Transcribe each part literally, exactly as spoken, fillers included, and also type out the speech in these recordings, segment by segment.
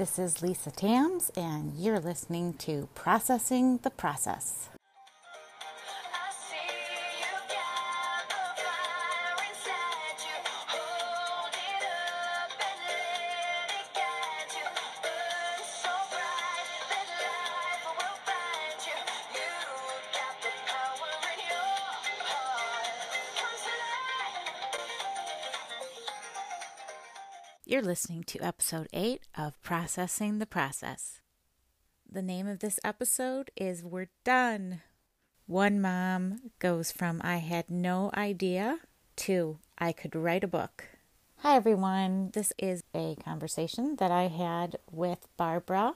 This is Lisa Toms, and you're listening to Processing the Process. You're listening to episode eight of Processing the Process. The name of this episode is We're Done. One mom goes from I had no idea to I could write a book. Hi everyone. This is a conversation that I had with Barbara.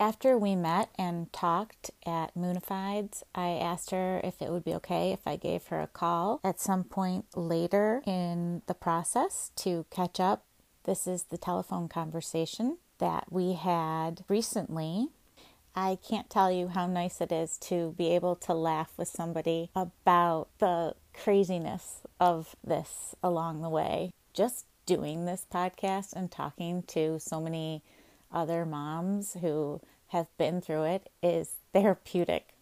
After we met and talked at Unifieds, I asked her if it would be okay if I gave her a call at some point later in the process to catch up. This is the telephone conversation that we had recently. I can't tell you how nice it is to be able to laugh with somebody about the craziness of this along the way. Just doing this podcast and talking to so many other moms who have been through it is therapeutic.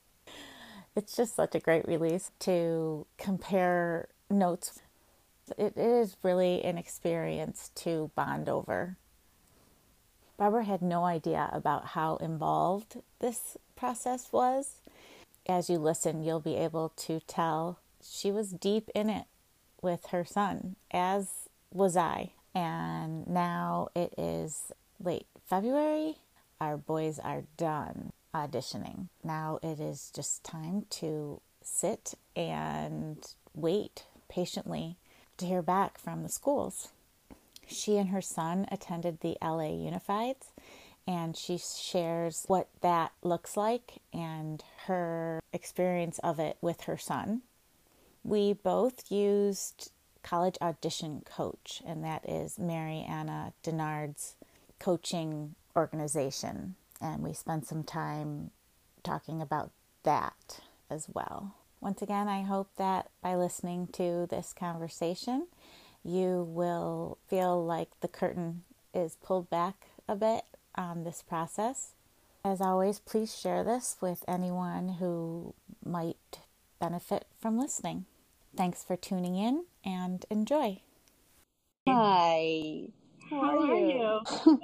It's just such a great release to compare notes. It is really an experience to bond over. Barbara had no idea about how involved this process was. As you listen, you'll be able to tell she was deep in it with her son, as was I. And now it is late February. Our boys are done auditioning. Now it is just time to sit and wait patiently to hear back from the schools. She and her son attended the L A Unifieds, and she shares what that looks like and her experience of it with her son. We both used College Audition Coach, and that is Mary Anna Dennard's coaching organization, and we spent some time talking about that as well. Once again, I hope that by listening to this conversation, you will feel like the curtain is pulled back a bit on this process. As always, please share this with anyone who might benefit from listening. Thanks for tuning in and enjoy. Hi. How, How are you? you?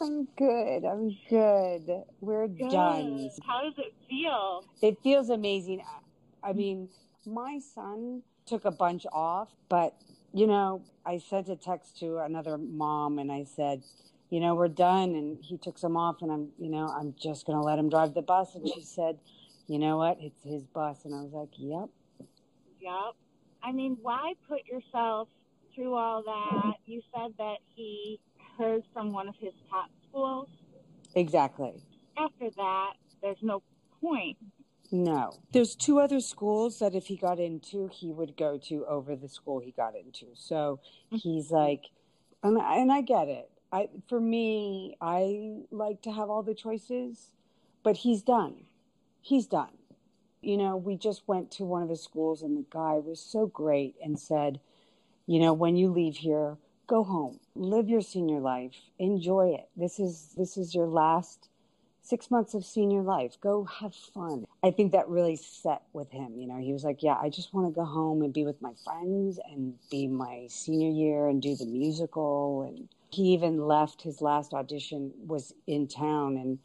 I'm good. I'm good. We're good. Done. How does it feel? It feels amazing. I mean, my son took a bunch off, but, you know, I sent a text to another mom and I said, you know, we're done. And he took some off and I'm, you know, I'm just going to let him drive the bus. And she said, you know what? It's his bus. And I was like, yep. Yep. I mean, why put yourself through all that? You said that he heard from one of his top schools. Exactly. After that, there's no point. No. There's two other schools that if he got into, he would go to over the school he got into. So he's like, and, and I get it. I, for me, I like to have all the choices, but he's done. He's done. You know, we just went to one of his schools and the guy was so great and said, you know, when you leave here, go home, live your senior life, enjoy it. This is, this is your last six months of senior life. Go have fun. I think that really set with him. You know, he was like, yeah, I just want to go home and be with my friends and be my senior year and do the musical. And he even left his last audition was in town and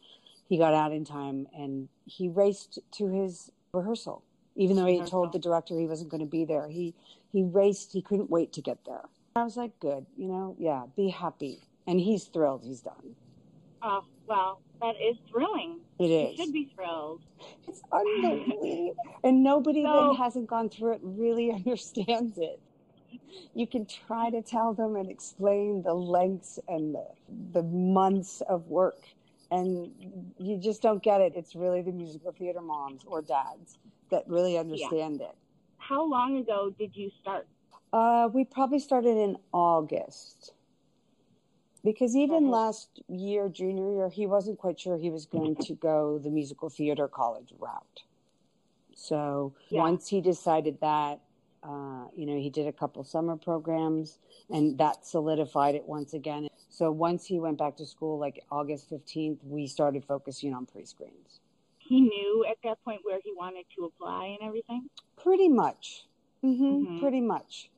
he got out in time and he raced to his rehearsal, even though he had told the director he wasn't going to be there. He, he raced. He couldn't wait to get there. I was like, good, you know, yeah, be happy. And he's thrilled. He's done. Oh, well, that is thrilling. It is. You should be thrilled. It's unbelievable. And nobody so, that hasn't gone through it really understands it. You can try to tell them and explain the lengths and the, the months of work, and you just don't get it. It's really the musical theater moms or dads that really understand yeah. it. How long ago did you start? Uh, we probably started in August. Because even last year, junior year, he wasn't quite sure he was going to go the musical theater college route. So yeah. once he decided that, Uh, you know, he did a couple summer programs, and that solidified it once again. So once he went back to school, like August fifteenth, we started focusing on pre-screens. He knew at that point where he wanted to apply and everything? Pretty much. Mm-hmm, mm-hmm. Pretty much.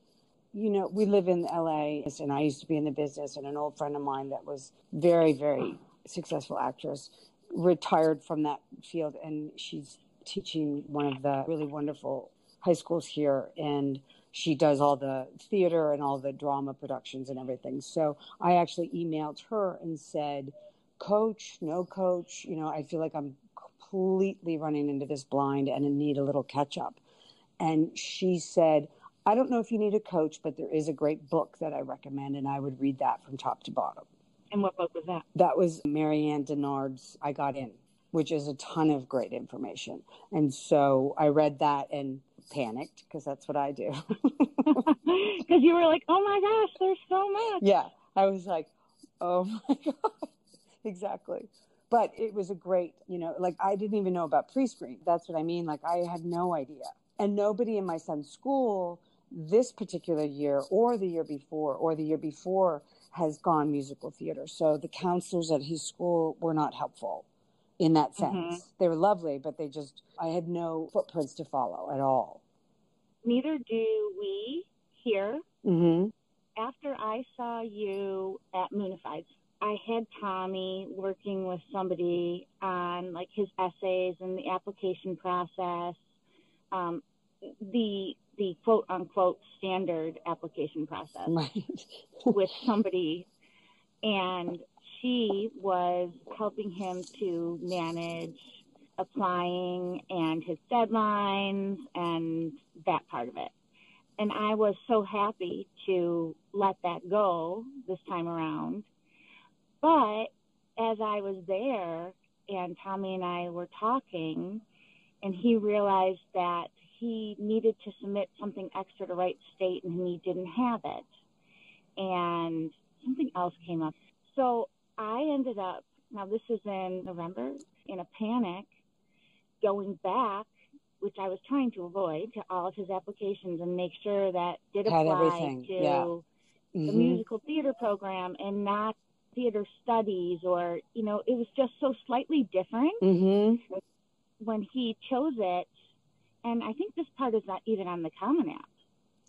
You know, we live in L A, and I used to be in the business, and an old friend of mine that was very, very successful actress retired from that field, and she's teaching one of the really wonderful high schools here, and she does all the theater and all the drama productions and everything. So I actually emailed her and said, coach, no coach, you know, I feel like I'm completely running into this blind and I need a little catch up. And she said, I don't know if you need a coach, but there is a great book that I recommend, and I would read that from top to bottom. And what book was that? That was Mary Anna Dennard's I Got In, which is a ton of great information. And so I read that and panicked, because that's what I do. Because you were like, oh my gosh, there's so much. Yeah, I was like, oh my God, exactly. But it was a great, you know, like I didn't even know about pre-screen. That's what I mean. Like I had no idea. And nobody in my son's school this particular year or the year before or the year before has gone musical theater. So the counselors at his school were not helpful in that sense. Mm-hmm. They were lovely, but they just, I had no footprints to follow at all. Neither do we here. Mm-hmm. After I saw you at Unifieds, I had Tommy working with somebody on like his essays and the application process, um, the the quote unquote standard application process, right. With somebody, and she was helping him to manage applying and his deadlines and that part of it. And I was so happy to let that go this time around. But as I was there and Tommy and I were talking, and he realized that he needed to submit something extra to Wright State and he didn't have it. And something else came up. So I ended up, now this is in November, in a panic, going back, which I was trying to avoid, to all of his applications and make sure that did had apply everything. To yeah. mm-hmm. the musical theater program and not theater studies or, you know, it was just so slightly different mm-hmm. when he chose it. And I think this part is not even on the Common App.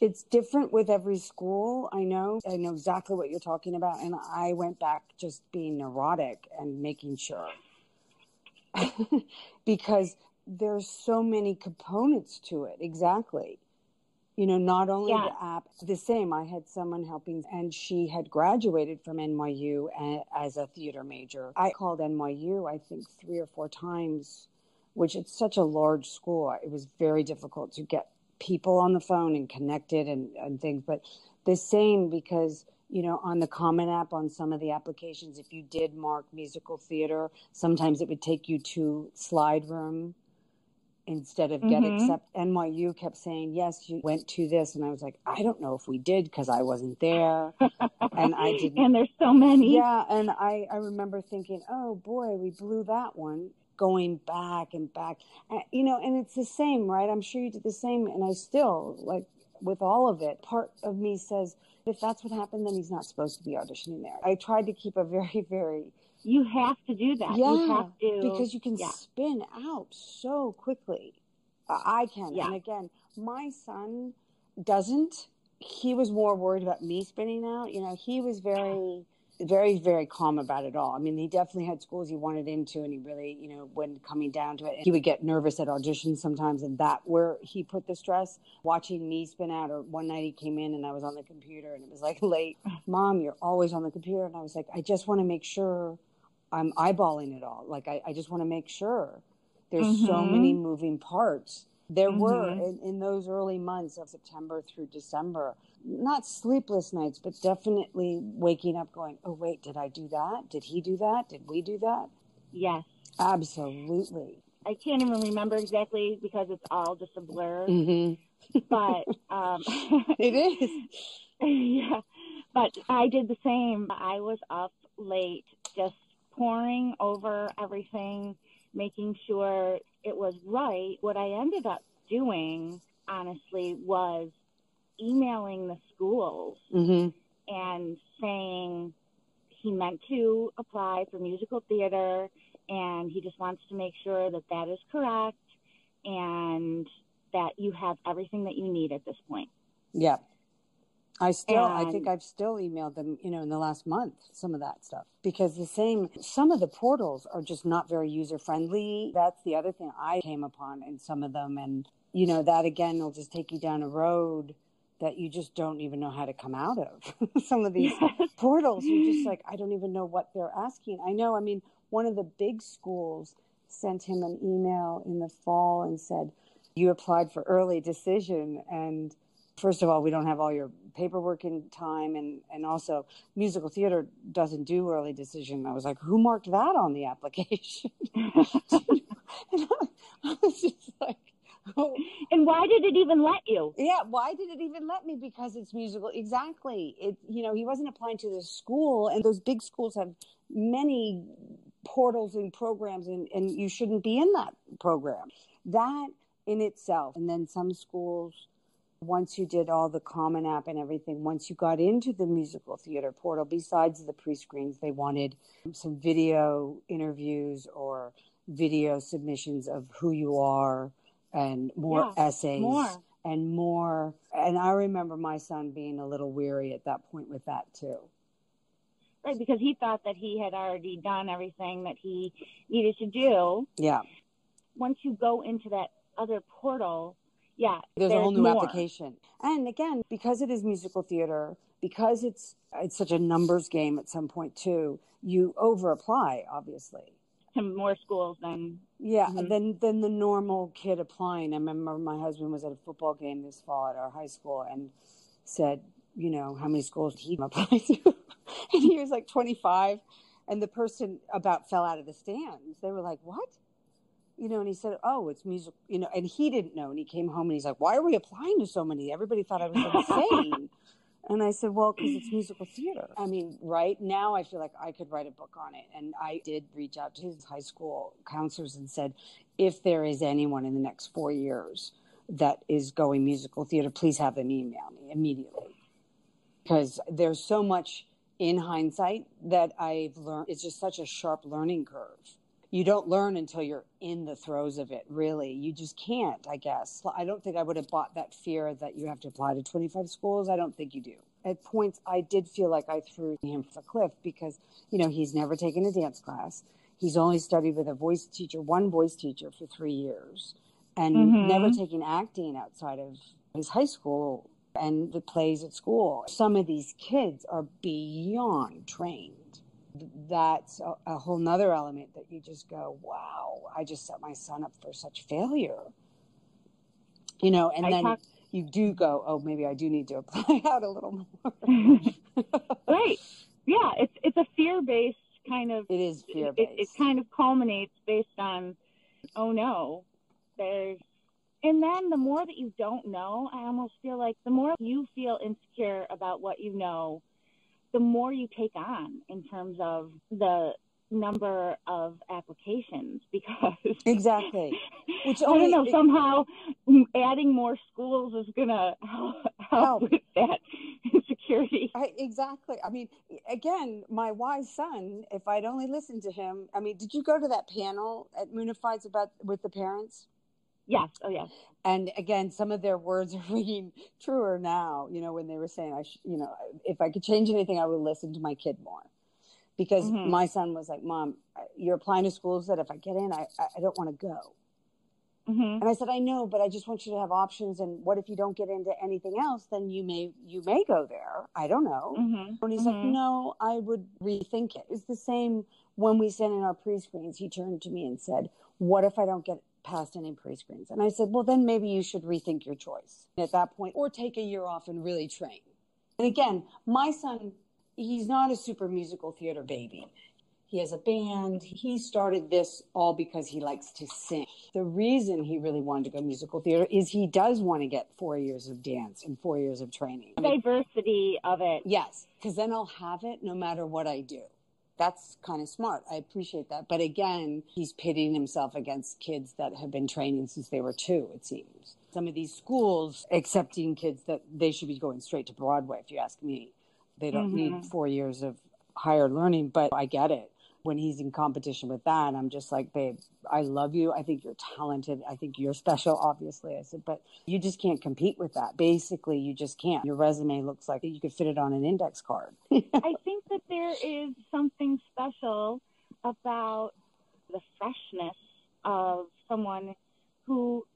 It's different with every school, I know. I know exactly what you're talking about. And I went back just being neurotic and making sure. Because there's so many components to it, exactly. You know, not only yeah. the app, the same. I had someone helping, and she had graduated from N Y U as a theater major. I called N Y U, I think, three or four times, which it's such a large school. It was very difficult to get people on the phone and connected and, and things. But the same, because, you know, on the Common App, on some of the applications, if you did mark musical theater, sometimes it would take you to Slide Room instead of mm-hmm. Get Accept. N Y U kept saying, yes, you went to this. And I was like, I don't know if we did because I wasn't there. and I didn't. And there's so many. Yeah. And I, I remember thinking, oh, boy, we blew that one. Going back and back, uh, you know, and it's the same, right? I'm sure you did the same. And I still, like, with all of it, part of me says, if that's what happened, then he's not supposed to be auditioning there. I tried to keep a very, very... You have to do that. Yeah, you have to, because you can yeah. spin out so quickly. Uh, I can. Yeah. And again, my son doesn't. He was more worried about me spinning out. You know, he was very... very, very calm about it all. I mean, he definitely had schools he wanted into, and he really, you know, when coming down to it, he would get nervous at auditions sometimes, and that where he put the stress, watching me spin out. Or one night he came in and I was on the computer and it was like late. Mom, you're always on the computer. And I was like, I just want to make sure I'm eyeballing it all. Like, I, I just want to make sure there's mm-hmm. so many moving parts. There mm-hmm. were in, in those early months of September through December, not sleepless nights, but definitely waking up going, oh, wait, did I do that? Did he do that? Did we do that? Yes. Absolutely. I can't even remember exactly because it's all just a blur. Mm-hmm. But um, it is. Yeah. But I did the same. I was up late just poring over everything, making sure it was right. What I ended up doing, honestly, was emailing the schools mm-hmm. and saying he meant to apply for musical theater and he just wants to make sure that that is correct and that you have everything that you need at this point. Yeah. I still, and, I think I've still emailed them, you know, in the last month, some of that stuff, because the same, some of the portals are just not very user friendly. That's the other thing I came upon in some of them. And, you know, that again, will just take you down a road that you just don't even know how to come out of. Some of these yes. portals, you're just like, I don't even know what they're asking. I know, I mean, one of the big schools sent him an email in the fall and said, you applied for early decision and first of all, we don't have all your paperwork in time. And, and also musical theater doesn't do early decision. I was like, who marked that on the application? And I was just like, oh. And why did it even let you? Yeah. Why did it even let me? Because it's musical. Exactly. It, you know, he wasn't applying to the school, and those big schools have many portals and programs, and, and you shouldn't be in that program. That in itself. And then some schools, once you did all the Common App and everything, once you got into the musical theater portal, besides the pre-screens, they wanted some video interviews or video submissions of who you are and more yeah, essays more. and more. And I remember my son being a little weary at that point with that too. Right, because he thought that he had already done everything that he needed to do. Yeah. Once you go into that other portal, yeah, there's, there's a whole new more. application. And again, because it is musical theater, because it's it's such a numbers game at some point too, you over-apply, obviously. To more schools than... Yeah, mm-hmm. than, than the normal kid applying. I remember my husband was at a football game this fall at our high school and said, you know, how many schools did he apply to? And he was like twenty-five. And the person about fell out of the stands. They were like, what? You know, and he said, oh, it's music, you know, and he didn't know. And he came home and he's like, why are we applying to so many? Everybody thought I was insane. And I said, well, because it's musical theater. I mean, right now I feel like I could write a book on it. And I did reach out to his high school counselors and said, if there is anyone in the next four years that is going musical theater, please have them email me immediately. Because there's so much in hindsight that I've learned. It's just such a sharp learning curve. You don't learn until you're in the throes of it, really. You just can't, I guess. I don't think I would have bought that fear that you have to apply to twenty-five schools. I don't think you do. At points, I did feel like I threw him off a cliff because, you know, he's never taken a dance class. He's only studied with a voice teacher, one voice teacher for three years, and mm-hmm. never taken acting outside of his high school and the plays at school. Some of these kids are beyond trained. That's a, a whole nother element that you just go, wow, I just set my son up for such failure, you know, and I then talk- you do go, oh, maybe I do need to apply out a little more. Right. Yeah. It's, it's a fear-based kind of, it is fear-based. It, it kind of culminates based on, oh no, there's, and then the more that you don't know, I almost feel like the more you feel insecure about what you know, the more you take on in terms of the number of applications, because exactly, which only, I don't know, it, somehow adding more schools is going to help, help with that insecurity. I, exactly. I mean, again, my wise son, if I'd only listened to him, I mean, did you go to that panel at Unifieds about with the parents? Yes. Oh, yes. And again, some of their words are ringing truer now, you know, when they were saying, I, sh- you know, if I could change anything, I would listen to my kid more. Because mm-hmm. my son was like, Mom, you're applying to schools that if I get in, I, I don't want to go. Mm-hmm. And I said, I know, but I just want you to have options. And what if you don't get into anything else? Then you may, you may go there. I don't know. Mm-hmm. And he's mm-hmm. like, no, I would rethink it. It's the same when we sent in our pre-screens. He turned to me and said, what if I don't get past any pre-screens? And I said, well, then maybe you should rethink your choice at that point, or take a year off and really train. And again, my son, he's not a super musical theater baby. He has a band. He started this all because he likes to sing. The reason he really wanted to go musical theater is he does want to get four years of dance and four years of training. Diversity of it. Yes, because then I'll have it no matter what I do. that's kind of smart. I appreciate that. But again, he's pitting himself against kids that have been training since they were two, it seems. Some of these schools accepting kids that they should be going straight to Broadway, if you ask me. They don't mm-hmm. need four years of higher learning, but I get it. When he's in competition with that, I'm just like, babe, I love you. I think you're talented. I think you're special, obviously. I said, but you just can't compete with that. Basically, you just can't. Your resume looks like you could fit it on an index card. I think that there is something special about the freshness of someone who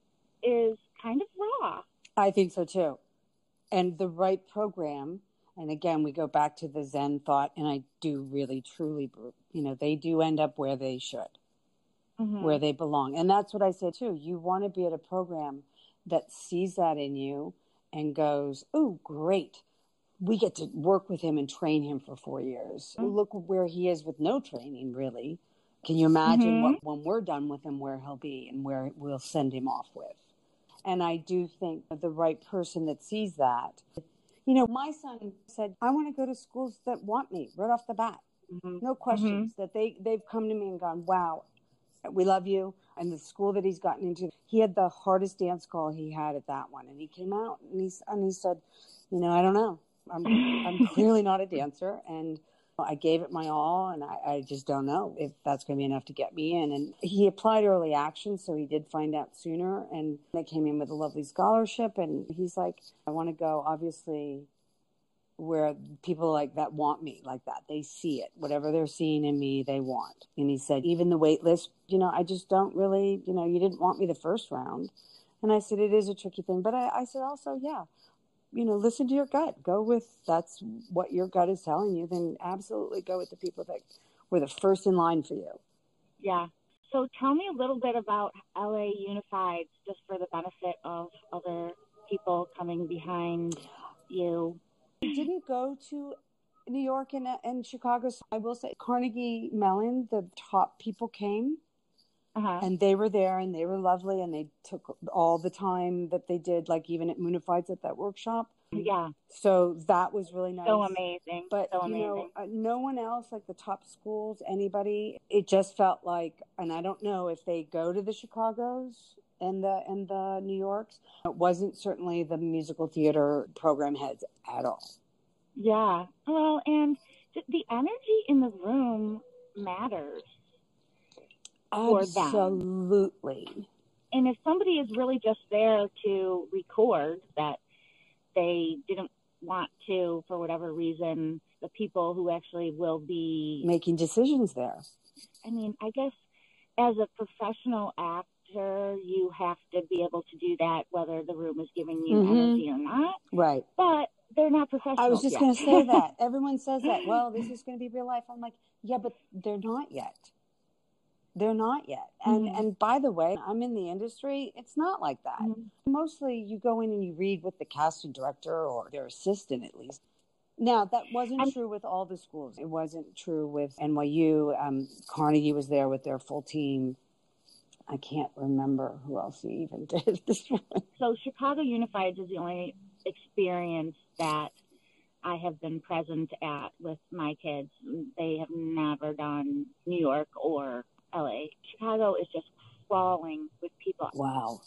is kind of raw. I think so, too. And the right program. And again, we go back to the Zen thought, and I do really, truly, you know, they do end up where they should, mm-hmm. where they belong. And that's what I say, too. You want to be at a program that sees that in you and goes, oh, great. We get to work with him and train him for four years. Mm-hmm. Look where he is with no training, really. Can you imagine mm-hmm. what, when we're done with him, where he'll be and where we'll send him off with? And I do think the right person that sees that. You know, my son said, I want to go to schools that want me right off the bat. Mm-hmm. No questions mm-hmm. that they, they've come to me and gone, wow, we love you. And the school that he's gotten into, he had the hardest dance call he had at that one. And he came out and he, and he said, you know, I don't know. I'm, I'm clearly not a dancer. And I gave it my all. And I, I just don't know if that's going to be enough to get me in. And he applied early action. So he did find out sooner. And they came in with a lovely scholarship. And he's like, I want to go, obviously, where people like that want me like that. They see it. Whatever they're seeing in me, they want. And he said, even the wait list, you know, I just don't really, you know, you didn't want me the first round. And I said, it is a tricky thing. But I, I said also, yeah, you know, listen to your gut. Go with, that's what your gut is telling you. Then absolutely go with the people that were the first in line for you. Yeah. So tell me a little bit about L A Unifieds, just for the benefit of other people coming behind you. I didn't go to New York and, and Chicago. So I will say Carnegie Mellon, the top people came uh-huh. and they were there and they were lovely. And they took all the time that they did, like even at Unifieds at that workshop. Yeah. So that was really nice. So amazing. But so amazing. You know, uh, no one else, like the top schools, anybody, it just felt like, and I don't know if they go to the Chicagos and the and the New Yorks. It wasn't certainly the musical theater program heads at all. Yeah. Well, and the energy in the room matters. Absolutely. For them. And if somebody is really just there to record that they didn't want to, for whatever reason, the people who actually will be making decisions there. I mean, I guess as a professional act, you have to be able to do that, whether the room is giving you mm-hmm. energy or not. Right. But they're not professional. I was just going to say that. Everyone says that. Well, this is going to be real life. I'm like, yeah, but they're not yet. They're not yet. And mm-hmm. and by the way, I'm in the industry. It's not like that. Mm-hmm. Mostly you go in and you read with the casting director or their assistant, at least. Now, that wasn't I'm, true with all the schools. It wasn't true with N Y U. Um, Carnegie was there with their full team. I can't remember who else he even did this one. So Chicago Unified is the only experience that I have been present at with my kids. They have never done New York or L A. Chicago is just crawling with people. Wow.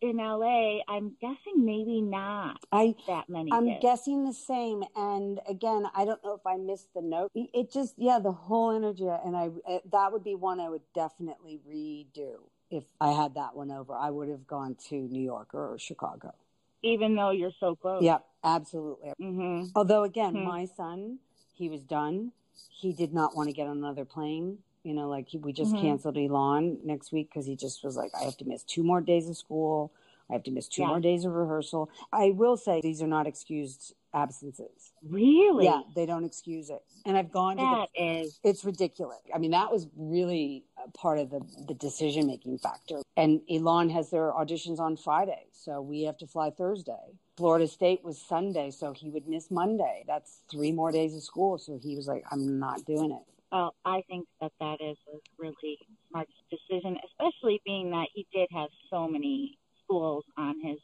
In L A, I'm guessing maybe not I, that many I'm kids. Guessing the same. And again, I don't know if I missed the note. It just, yeah, the whole energy. And I that would be one I would definitely redo. If I had that one over, I would have gone to New York or Chicago. Even though you're so close. Yeah, absolutely. Mm-hmm. Although, again, mm-hmm. my son, he was done. He did not want to get on another plane. You know, like he, we just mm-hmm. canceled Elon next week because he just was like, I have to miss two more days of school. I have to miss two yeah. more days of rehearsal. I will say these are not excused absences. Really? Yeah, they don't excuse it. And I've gone to that the, is it's ridiculous. I mean, that was really part of the, the decision making factor. And Elon has their auditions on Friday, so we have to fly Thursday. Florida State was Sunday, so he would miss Monday. That's three more days of school. So he was like, I'm not doing it. Well, I think that that is a really smart decision, especially being that he did have so many schools on his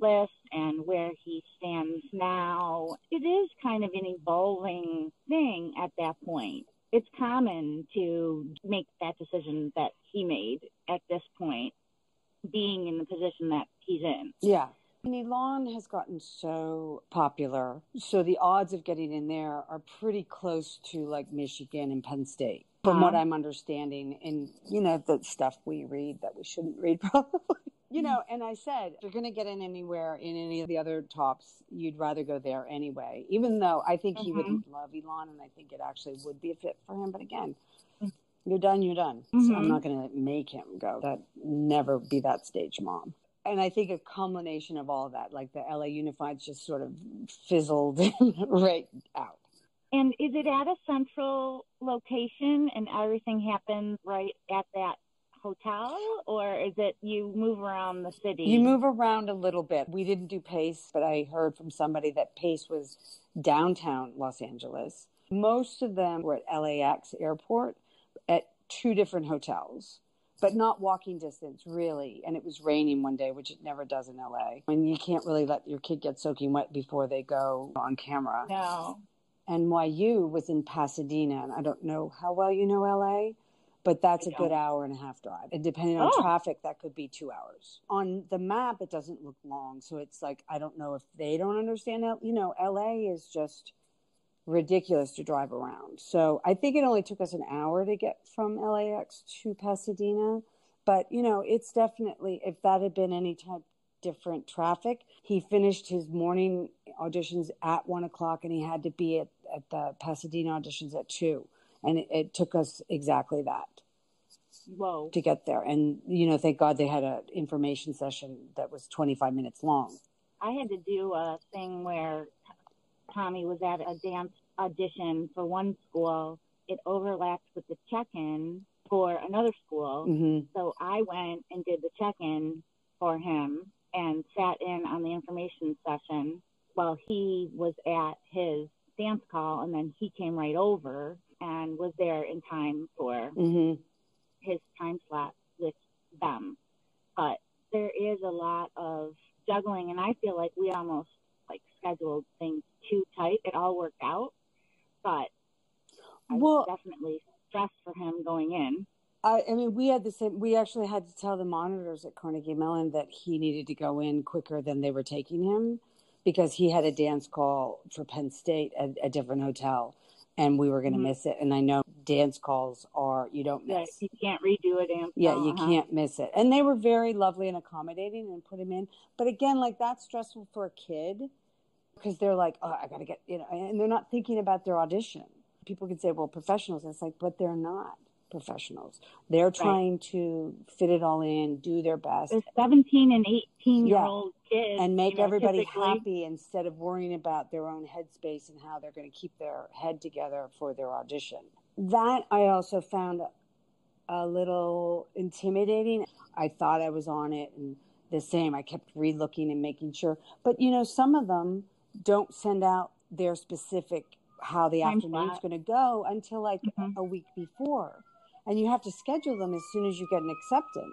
list and where he stands now. It is kind of an evolving thing at that point. It's that decision that he made at this point, being in the position that he's in. Yeah. And Elon has gotten so popular, so the odds of getting in there are pretty close to like Michigan and Penn State, from um, what I'm understanding, and, you know, the stuff we read that we shouldn't read probably. You know, and I said, if you're going to get in anywhere in any of the other tops, you'd rather go there anyway, even though I think mm-hmm. he would love Elon, and I think it actually would be a fit for him. But again, you're done, you're done. Mm-hmm. So I'm not going to make him go. That never be that stage mom. And I think a culmination of all of that, like the L A Unifieds just sort of fizzled right out. And is it at a central location and everything happens right at that hotel, or is it you move around the city? You move around a little bit. We didn't do Pace, but I heard from somebody that Pace was downtown Los Angeles. Most of them were at L A X airport at two different hotels, but not walking distance, really. And it was raining one day, which it never does in L A. And you can't really let your kid get soaking wet before they go on camera. No. N Y U was in Pasadena, and I don't know how well you know L A, but that's a good hour and a half drive. And depending on oh. traffic, that could be two hours. On the map, it doesn't look long. So it's like, I don't know if they don't understand that. You know, L A is just ridiculous to drive around. So I think it only took us an hour to get from L A X to Pasadena. But, you know, it's definitely, if that had been any type different traffic, he finished his morning auditions at one o'clock and he had to be at, at the Pasadena auditions at two. And it, it took us exactly that Whoa. to get there. And, you know, thank God they had an information session that was twenty-five minutes long. I had to do a thing where Tommy was at a dance audition for one school. It overlapped with the check-in for another school. Mm-hmm. So I went and did the check-in for him and sat in on the information session while he was at his dance call. And then he came right over and was there in time for mm-hmm. his time slot with them. But there is a lot of juggling, and I feel like we almost like scheduled things too tight. It all worked out, but I well, was definitely stressed for him going in. I, I mean, we had the same. We actually had to tell the monitors at Carnegie Mellon that he needed to go in quicker than they were taking him because he had a dance call for Penn State at a different hotel. And we were going to mm-hmm. miss it. And I know dance calls are, you don't miss. Yes, you can't redo a dance yeah, call. Yeah, you uh-huh. can't miss it. And they were very lovely and accommodating and put him in. But again, like that's stressful for a kid because they're like, oh, I got to get, you know, and they're not thinking about their audition. People can say, well, professionals. And it's like, but they're not professionals. They're right. trying to fit it all in, do their best. There's seventeen and eighteen-year-old yeah. kids. And make you know, everybody typically. happy instead of worrying about their own headspace and how they're going to keep their head together for their audition. That I also found a little intimidating. I thought I was on it and the same. I kept re-looking and making sure. But, you know, some of them don't send out their specific how the Time afternoon's going to go until like mm-hmm. a week before. And you have to schedule them as soon as you get an acceptance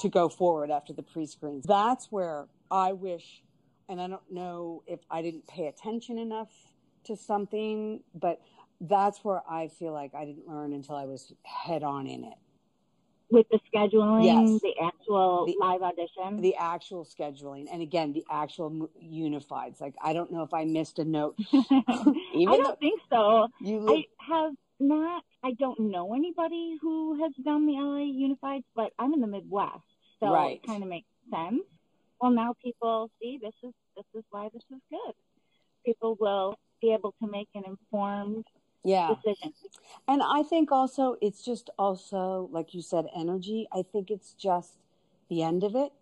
to go forward after the pre-screens. That's where I wish, and I don't know if I didn't pay attention enough to something, but that's where I feel like I didn't learn until I was head on in it. With the scheduling, yes. the actual the, live audition? The actual scheduling. And again, the actual unifieds. Like, I don't know if I missed a note. I don't think so. You look- I have not. I don't know anybody who has done the L A Unifieds, but I'm in the Midwest, so right. it kind of makes sense. Well, now people see this is this is why this is good. People will be able to make an informed yeah. decision. And I think also it's just also, like you said, energy. I think it's just the end of it.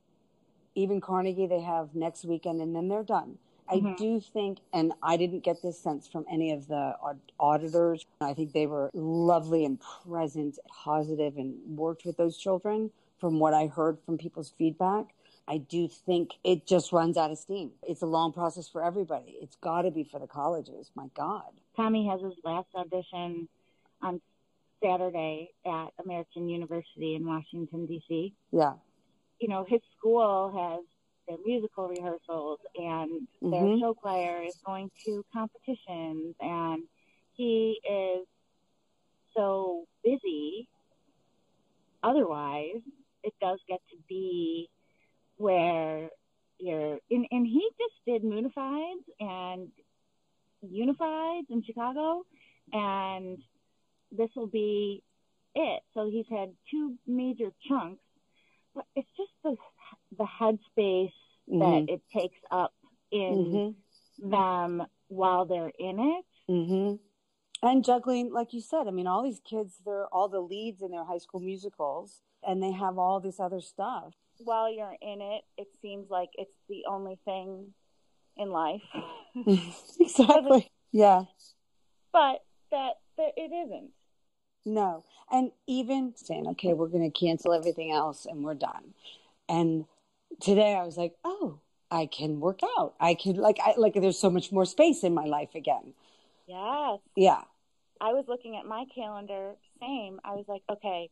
Even Carnegie, they have next weekend, and then they're done. I mm-hmm. do think, and I didn't get this sense from any of the aud- auditors. I think they were lovely and present, positive, and worked with those children from what I heard from people's feedback. I do think it just runs out of steam. It's a long process for everybody. It's got to be for the colleges. My God. Tommy has his last audition on Saturday at American University in Washington, D C Yeah. You know, his school has their musical rehearsals, and their mm-hmm. show choir is going to competitions, and he is so busy otherwise, it does get to be where you're in. And he just did Moonifieds and Unifieds in Chicago, and this will be it. So he's had two major chunks, but it's just the the headspace mm-hmm. that it takes up in mm-hmm. them while they're in it. Mm-hmm. And juggling, like you said, I mean, all these kids, they're all the leads in their high school musicals, and they have all this other stuff. While you're in it, it seems like it's the only thing in life. Exactly. Yeah. But that, that it isn't. No. And even saying, okay, we're going to cancel everything else and we're done. And today I was like, oh, I can work out. I can, like, I, like there's so much more space in my life again. Yes. Yeah. I was looking at my calendar, same. I was like, okay,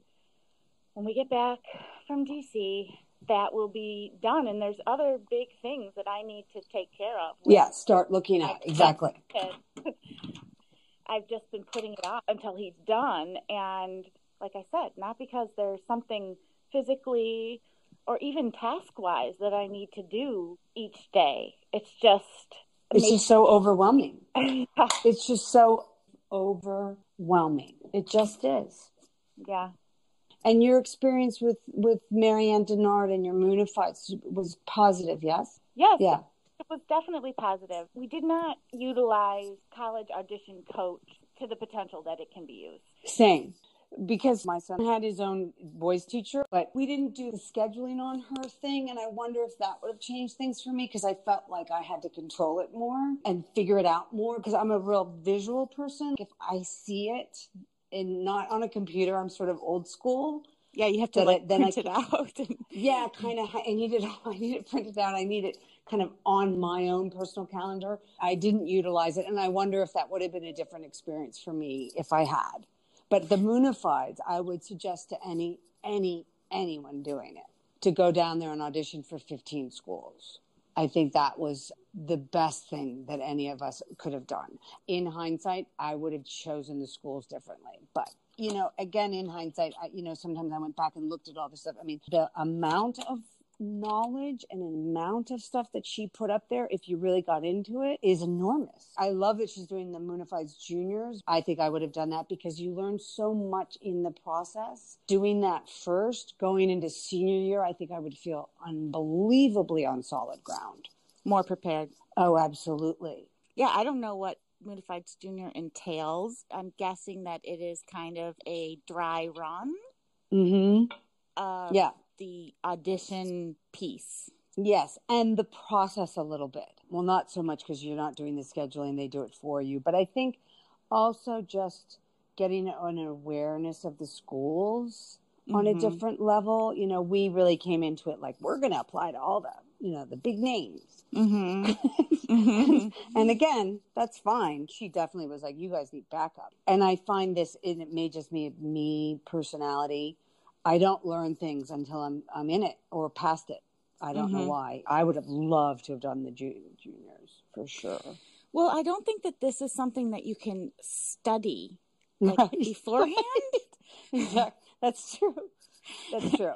when we get back from D C, that will be done. And there's other big things that I need to take care of. Yeah, start looking at. Exactly. I've just been putting it off until he's done. And like I said, not because there's something physically or even task-wise that I need to do each day. It's just... It's just so overwhelming. It's just so overwhelming. It just is. Yeah. And your experience with, with Mary Anna Dennard and your Moonifieds was positive, yes? Yes. Yeah. It was definitely positive. We did not utilize College Audition Coach to the potential that it can be used. Same. Because my son had his own voice teacher, but we didn't do the scheduling on her thing. And I wonder if that would have changed things for me, because I felt like I had to control it more and figure it out more, because I'm a real visual person. If I see it and not on a computer, I'm sort of old school. Yeah, you have to like I, then print I, it out. And... Yeah, kind of. I need it. I need it printed out. I need it kind of on my own personal calendar. I didn't utilize it. And I wonder if that would have been a different experience for me if I had. But the Moonifieds, I would suggest to any, any, anyone doing it to go down there and audition for fifteen schools. I think that was the best thing that any of us could have done. In hindsight, I would have chosen the schools differently. But, you know, again, in hindsight, I, you know, sometimes I went back and looked at all this stuff. I mean, the amount of knowledge and an amount of stuff that she put up there, if you really got into it, is enormous. I love that she's doing the Moonifieds Juniors. I think I would have done that, because you learn so much in the process. Doing that first, going into senior year, I think I would feel unbelievably on solid ground. More prepared. Oh, absolutely. Yeah, I don't know what Moonifieds Junior entails. I'm guessing that it is kind of a dry run. Mm-hmm. Uh, yeah. The audition piece. Yes, and the process a little bit. Well, not so much, because you're not doing the scheduling. They do it for you. But I think also just getting an awareness of the schools mm-hmm. on a different level. You know, we really came into it like, we're going to apply to all the, you know, the big names. Mm-hmm. mm-hmm. And, and again, that's fine. She definitely was like, you guys need backup. And I find this, and it may just be me, personality, I don't learn things until I'm I'm in it or past it. I don't mm-hmm. know why. I would have loved to have done the juniors for sure. Well, I don't think that this is something that you can study like right. beforehand. Right. That's true. That's true.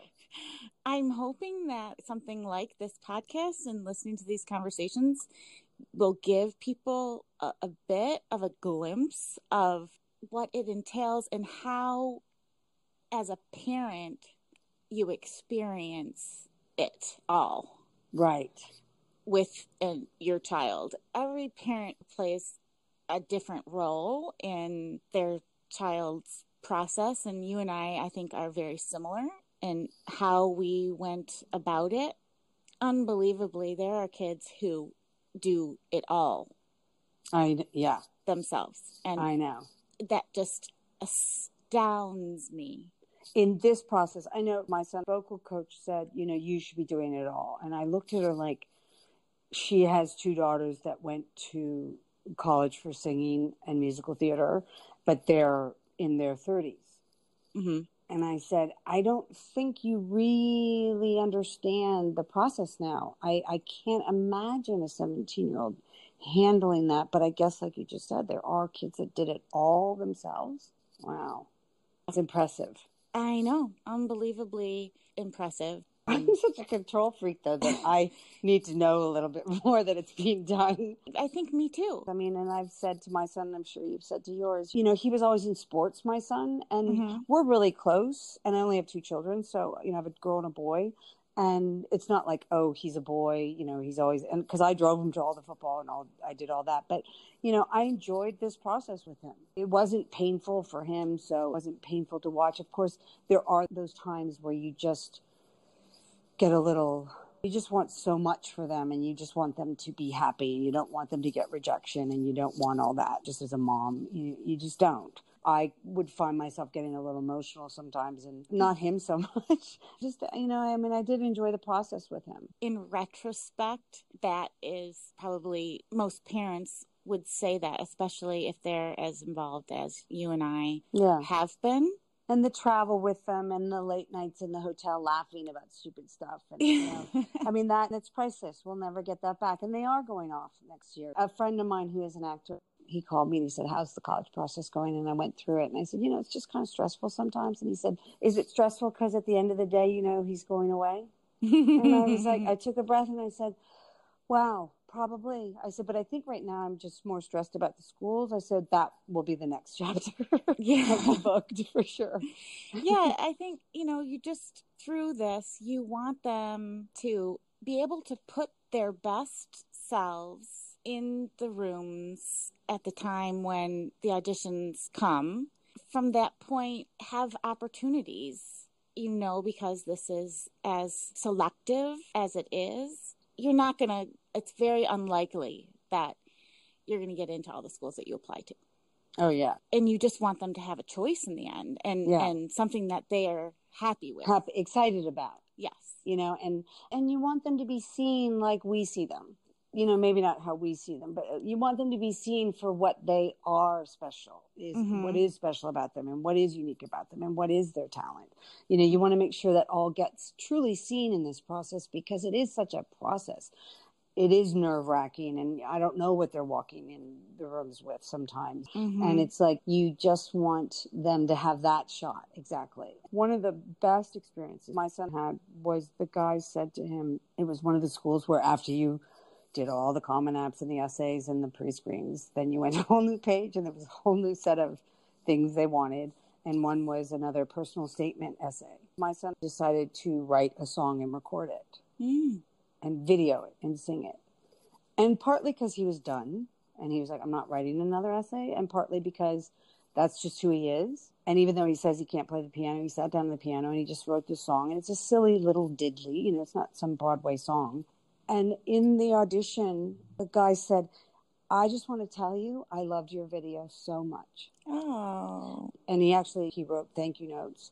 I'm hoping that something like this podcast and listening to these conversations will give people a, a bit of a glimpse of what it entails and how, as a parent, you experience it all. Right. With an, your child. Every parent plays a different role in their child's process. And you and I, I think, are very similar in how we went about it. Unbelievably, there are kids who do it all. I, yeah. Themselves. And I know. That just astounds me. In this process, I know my son, vocal coach, said, you know, you should be doing it all. And I looked at her like, she has two daughters that went to college for singing and musical theater, but they're in their thirties. Mm-hmm. And I said, I don't think you really understand the process now. I, I can't imagine a seventeen-year-old handling that. But I guess, like you just said, there are kids that did it all themselves. Wow. It's impressive. I know. Unbelievably impressive. I'm such a control freak, though, that I need to know a little bit more that it's being done. I think me too. I mean, and I've said to my son, and I'm sure you've said to yours, you know, he was always in sports, my son, and mm-hmm. we're really close. And I only have two children. So, you know, I have a girl and a boy. And it's not like, oh, he's a boy, you know, he's always, and because I drove him to all the football and all, I did all that. But, you know, I enjoyed this process with him. It wasn't painful for him. So it wasn't painful to watch. Of course, there are those times where you just get a little, you just want so much for them and you just want them to be happy and you don't want them to get rejection and you don't want all that. Just as a mom, you, you just don't. I would find myself getting a little emotional sometimes, and not him so much. Just, you know, I mean, I did enjoy the process with him. In retrospect, that is probably most parents would say that, especially if they're as involved as you and I yeah. have been. And the travel with them and the late nights in the hotel laughing about stupid stuff. And, you know, I mean, that that's priceless. We'll never get that back. And they are going off next year. A friend of mine who is an actor, he called me and he said, how's the college process going? And I went through it and I said, you know, it's just kind of stressful sometimes. And he said, is it stressful because at the end of the day, you know, he's going away? And I was like, I took a breath and I said, wow, probably. I said, but I think right now I'm just more stressed about the schools. I said, that will be the next chapter. Yeah. I'll be booked for sure. Yeah. I think, you know, you just through this, you want them to be able to put their best selves in the rooms at the time when the auditions come. From that point, have opportunities, you know, because this is as selective as it is. You're not going to, it's very unlikely that you're going to get into all the schools that you apply to. Oh, yeah. And you just want them to have a choice in the end and, yeah. and something that they are happy with. Happy, excited about. Yes. You know, and, and you want them to be seen like we see them. You know, maybe not how we see them, but you want them to be seen for what they are special, is mm-hmm. what is special about them and what is unique about them and what is their talent. You know, you want to make sure that all gets truly seen in this process because it is such a process. It is nerve wracking and I don't know what they're walking in the rooms with sometimes. Mm-hmm. And it's like, you just want them to have that shot. Exactly. One of the best experiences my son had was the guy said to him, it was one of the schools where after you did all the Common Apps and the essays and the pre-screens, then you went to a whole new page and there was a whole new set of things they wanted. And one was another personal statement essay. My son decided to write a song and record it mm. and video it and sing it. And partly because he was done and he was like, I'm not writing another essay. And partly because that's just who he is. And even though he says he can't play the piano, he sat down to the piano and he just wrote this song. And it's a silly little diddly, you know, it's not some Broadway song. And in the audition, the guy said, I just want to tell you, I loved your video so much. Oh. And he actually, he wrote thank you notes.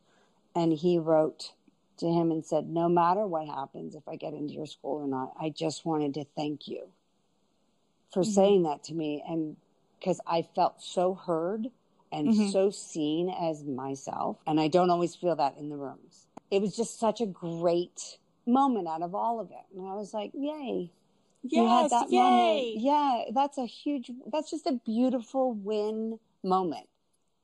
And he wrote to him and said, no matter what happens, if I get into your school or not, I just wanted to thank you for mm-hmm. saying that to me. And because I felt so heard and mm-hmm. so seen as myself. And I don't always feel that in the rooms. It was just such a great moment out of all of it. And I was like, yay. Yes, you had that yay. Moment. Yeah, that's a huge, that's just a beautiful win moment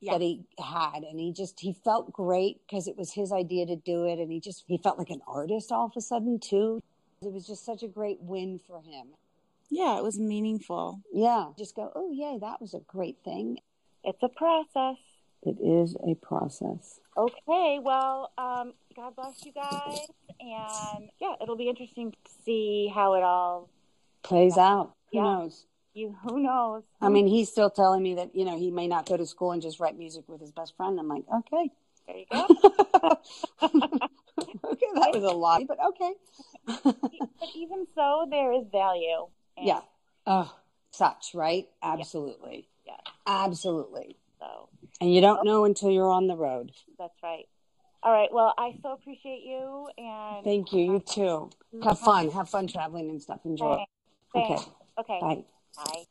yeah. that he had. And he just, he felt great because it was his idea to do it. And he just, he felt like an artist all of a sudden too. It was just such a great win for him. Yeah, it was meaningful. Yeah. Just go, oh, yay, that was a great thing. It's a process. It is a process. Okay, well, um, God bless you guys. And yeah, it'll be interesting to see how it all plays uh, out. Who yeah. knows? You, who knows? I mean, he's still telling me that, you know, he may not go to school and just write music with his best friend. I'm like, okay. There you go. Okay, that was a lot, but okay. But even so, there is value. And yeah. Oh, such, right? Absolutely. Yeah. yeah. Absolutely. So. And you don't know until you're on the road. That's right. All right. Well, I so appreciate you. And thank you. You too. Have fun. Have fun traveling and stuff. Enjoy. Thanks. Okay. Okay. Bye. Bye.